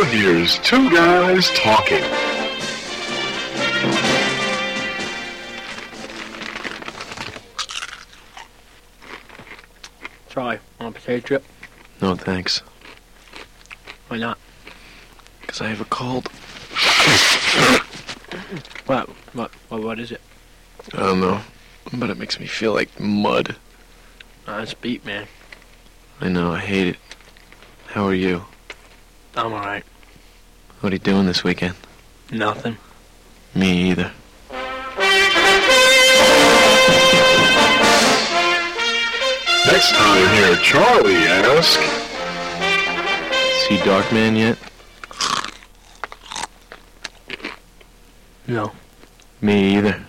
Now here's Two Guys Talking. Charlie, want a potato chip? No, thanks. Why not? Because I have a cold. What is it? I don't know, but it makes me feel like mud. That's beat, man. I know, I hate it. How are you? I'm alright. What are you doing this weekend? Nothing. Me either. Next time here, Charlie asks. See Darkman yet? No. Me either.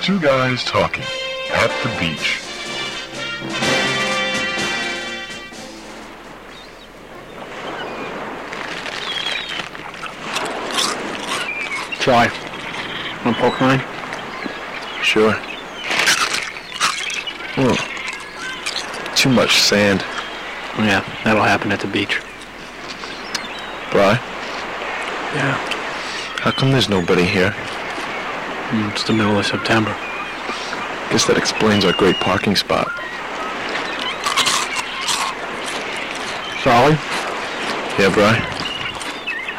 Two guys talking at the beach. Try. Want to poke mine? Sure. Oh. Too much sand. Yeah, that'll happen at the beach. Bry? Yeah. How come there's nobody here? It's the middle of September. Guess that explains our great parking spot. Charlie? Yeah, Bri?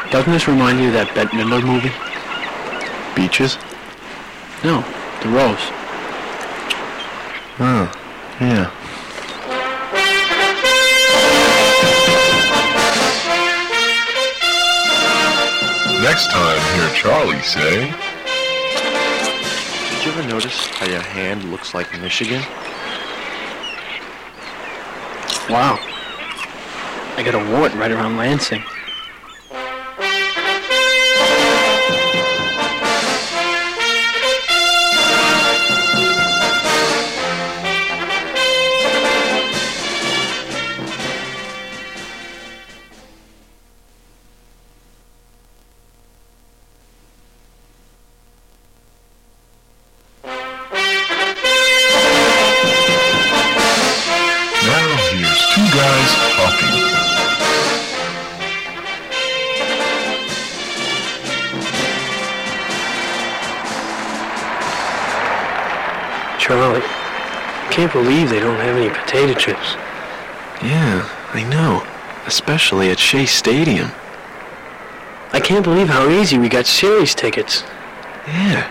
Doesn't this remind you of that Bette Miller movie? Beaches? No, The Rose. Oh, yeah. Next time, hear Charlie say... Did you ever notice how your hand looks like Michigan? Wow. I got a wart right around Lansing. Believe they don't have any potato chips. Yeah, I know. Especially at Shea Stadium. I can't believe how easy we got series tickets. Yeah,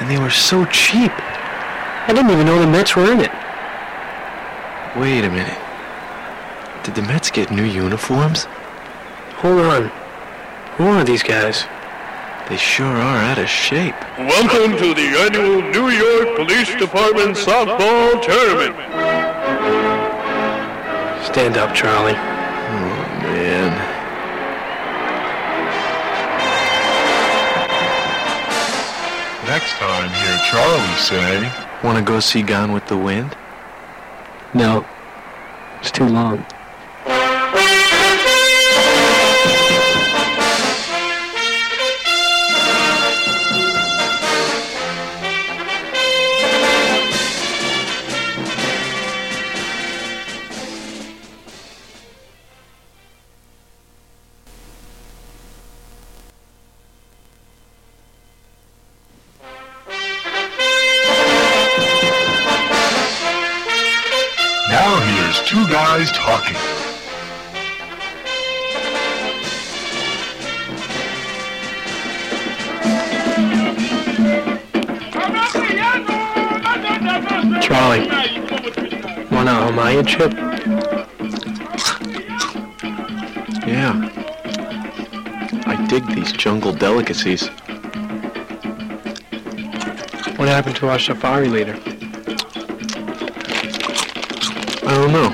and they were so cheap. I didn't even know the Mets were in it. Wait a minute. Did the Mets get new uniforms? Hold on. Who are these guys? They sure are out of shape. Welcome to the annual New York Police Department softball tournament. Stand up, Charlie. Oh, man. Next time, hear Charlie say... Want to go see Gone with the Wind? No. It's too long. Talking. Charlie, want a Amaya chip? Yeah. I dig these jungle delicacies. What happened to our safari leader? I don't know.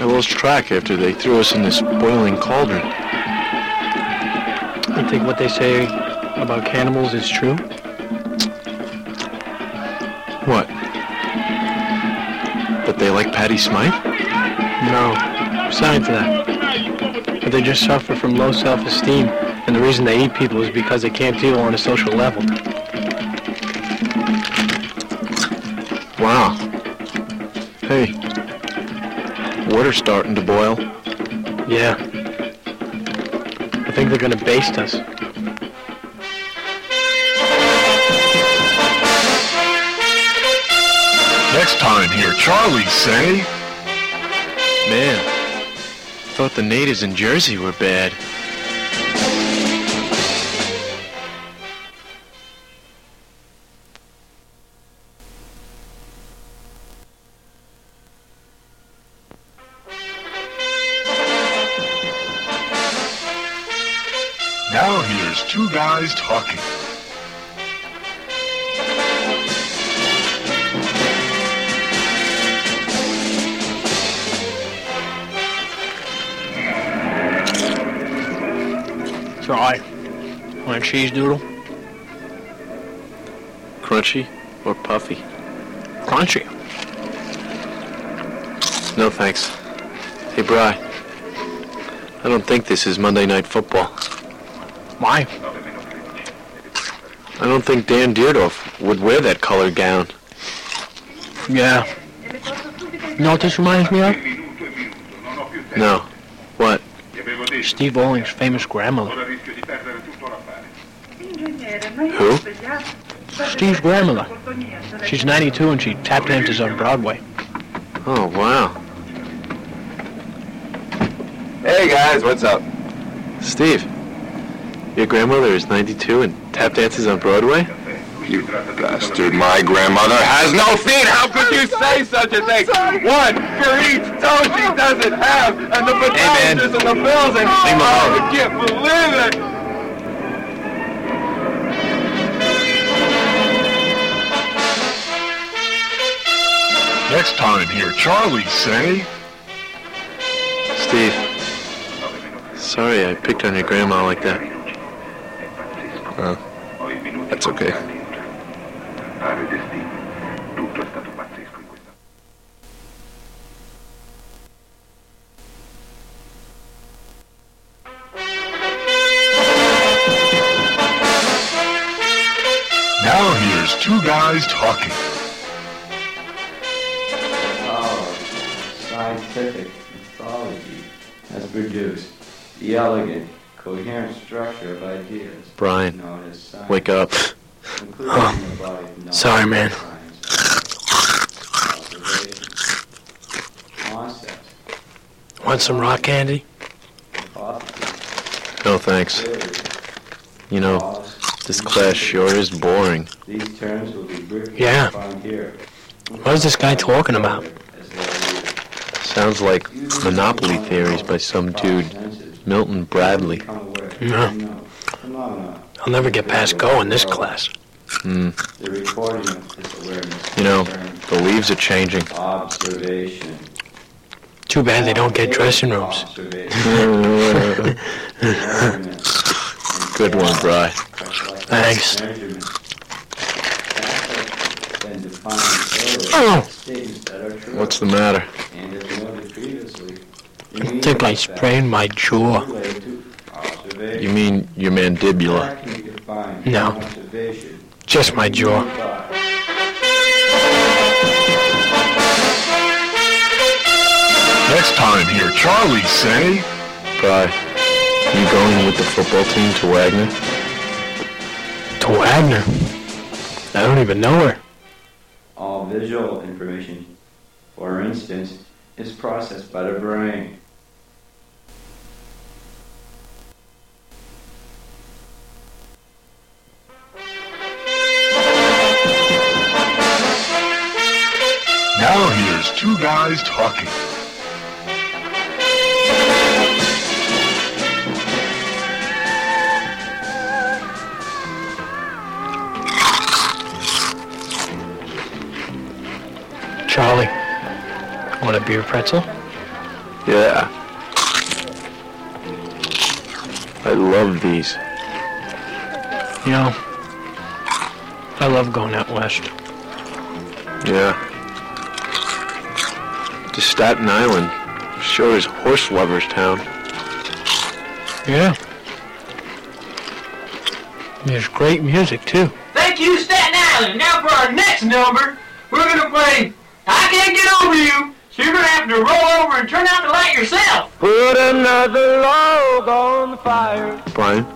I lost track after they threw us in this boiling cauldron. think what they say about cannibals is true? What? That they like Patti Smythe? No. Aside for that. But they just suffer from low self-esteem, and the reason they eat people is because they can't deal on a social level. Wow. Hey. Water's starting to boil. Yeah. I think they're gonna baste us. Next time here, Charlie say. Man, thought the natives in Jersey were bad. Now here's Two Guys Talking. Try. Want a cheese doodle? Crunchy or puffy? Crunchy. No thanks. Hey, Bri. I don't think this is Monday Night Football. Why? I don't think Dan Dierdorf would wear that colored gown. Yeah. You know what this reminds me of? No. What? Steve Olling's famous grandmother. Who? Steve's grandmother. She's 92 and she tap dances on Broadway. Oh, wow. Hey, guys, what's up? Steve, your grandmother is 92 and tap dances on Broadway? You bastard, my grandmother has no feet! How could you say such a thing? One for each toe she doesn't have, and the photographers and the bills, and I can't believe it! Next time here, Charlie say. Steve, sorry I picked on your grandma like that. Oh, that's okay. Now here's Two Guys Talking. Oh, scientific mythology has produced the elegant, coherent structure of ideas. Brian, wake up. Oh, sorry, man. Want some rock candy? No, thanks. You know, this class sure is boring. Yeah. What is this guy talking about? Sounds like Monopoly theories by some dude, Milton Bradley. No. I'll never get past go in this class. You know, the leaves are changing. Too bad they don't get dressing rooms. Good one, Bri. Thanks. Oh! What's the matter? I think I sprained my jaw. You mean your mandibula? No, just my jaw. Next time here, Charlie say. Bye. You going with the football team to Wagner? To Wagner? I don't even know her. All visual information, for instance, is processed by the brain. Now here's Two Guys Talking. Charlie, want a beer pretzel? Yeah. I love these. You know, I love going out west. Yeah. To Staten Island. Sure is horse lovers town. Yeah. There's great music, too. Thank you, Staten Island. Now for our next number, we're going to play I Can't Get Over You, so you're going to have to roll over and turn out the light yourself. Put another log on the fire. Brian,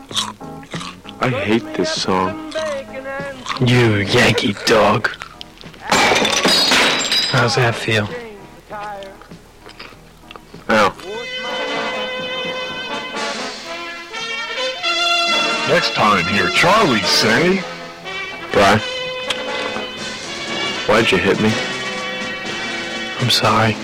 I hate this song. You Yankee dog. How's that feel? Ow. Next time, hear Charlie say... Brian, why'd you hit me? I'm sorry.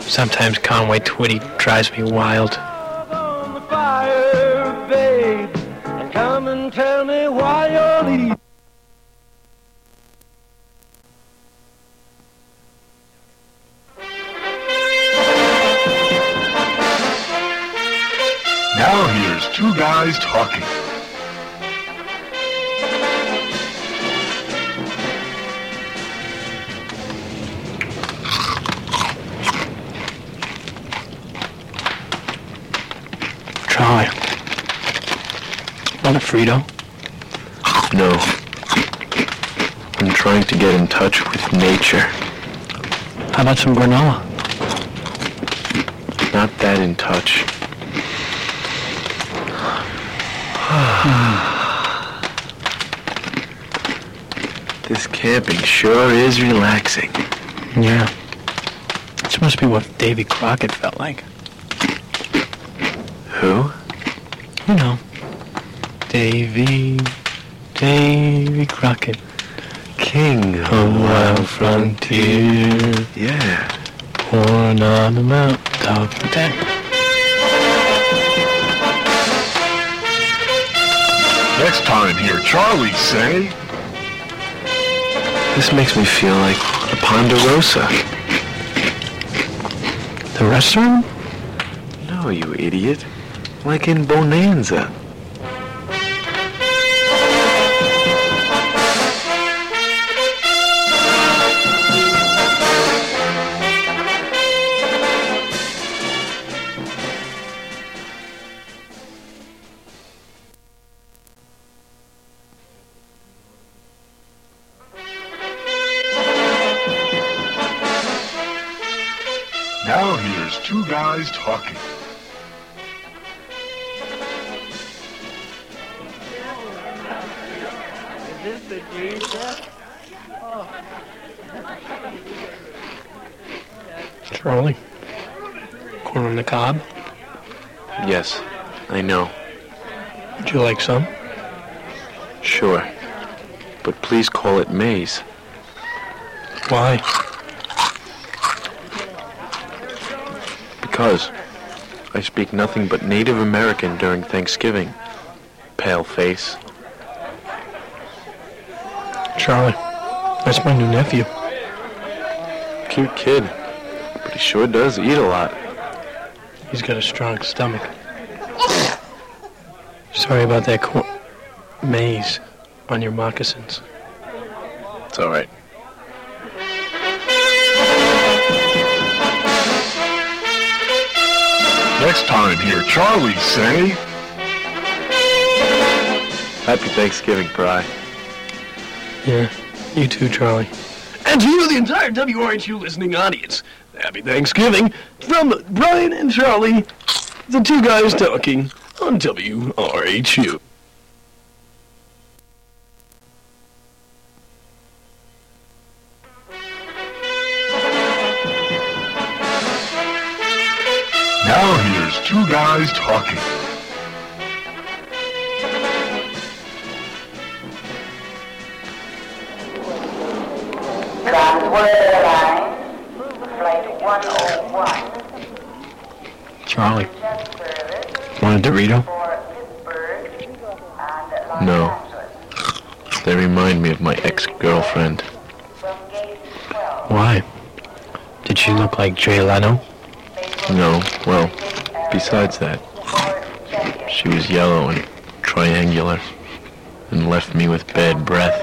Sometimes Conway Twitty drives me wild. On the fire, babe, and come and tell me why you're leaving. Now here's Two Guys Talking. Charlie, want a Frito? No. I'm trying to get in touch with nature. How about some granola? Not that in touch. This camping sure is relaxing. Yeah. This must be what Davy Crockett felt like. Who? You know, Davy Crockett, king of the wild frontier. Yeah. Born on the mountaintop. Next time, hear Charlie say. This makes me feel like a Ponderosa. The restaurant? No, you idiot. Like in Bonanza. Now here's Two Guys Talking. Charlie, corn on the cob? Yes, I know. Would you like some? Sure, but please call it maize. Why? Because I speak nothing but Native American during Thanksgiving. Pale face. Charlie, that's my new nephew. Cute kid, but he sure does eat a lot. He's got a strong stomach. Sorry about that maize on your moccasins. It's all right. Next time, hear Charlie say... Happy Thanksgiving, Bri. Yeah, you too, Charlie. And to you, the entire WRHU listening audience, happy Thanksgiving from Brian and Charlie, the Two Guys Talking on WRHU. Now here's Two Guys Talking. Charlie, want a Dorito? No. They remind me of my ex-girlfriend. Why? Did she look like Jay Leno? No, well, besides that, she was yellow and triangular. and left me with bad breath.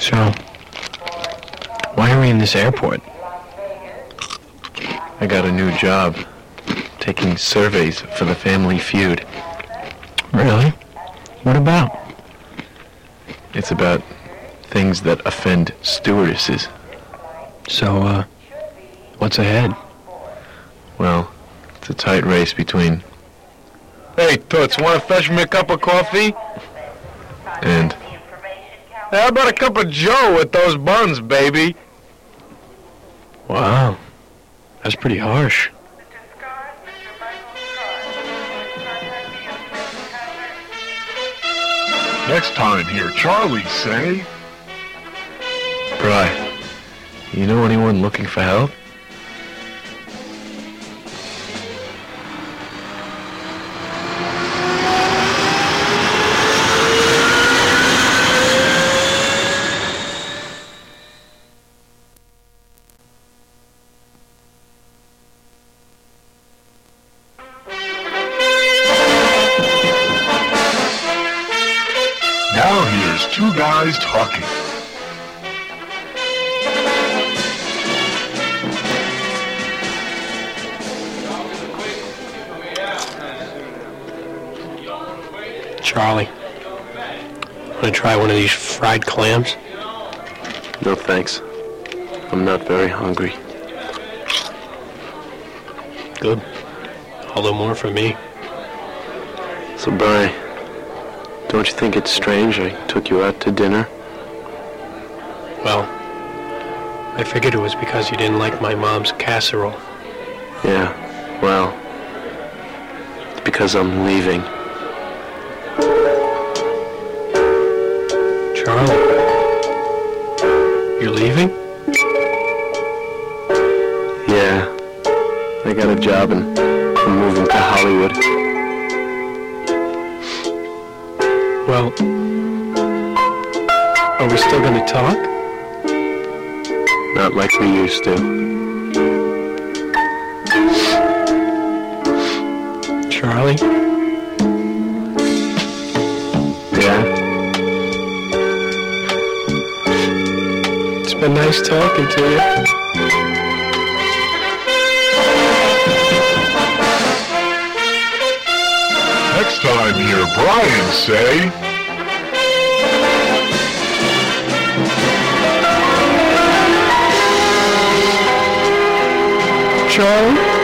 So, why are we in this airport? I got a new job, taking surveys for the Family Feud. Really? What about? It's about things that offend stewardesses. So, what's ahead? Well, it's a tight race between... Hey, Toots, want to fetch me a cup of coffee? And... Hey, how about a cup of Joe with those buns, baby? Wow. That's pretty harsh. Next time here, Charlie, say... Right. You know anyone looking for help? Now here's Two Guys Talking. Charlie, want to try one of these fried clams? No, thanks. I'm not very hungry. Good. Although more for me. So, Brian, don't you think it's strange I took you out to dinner? Well, I figured it was because you didn't like my mom's casserole. Yeah, well, it's because I'm leaving. Charlie, you're leaving? Yeah, I got a job and I'm moving to Hollywood. Well, are we still going to talk? Not like we used to. Charlie? Yeah? It's been nice talking to you. Next time hear Brian say... Charlie?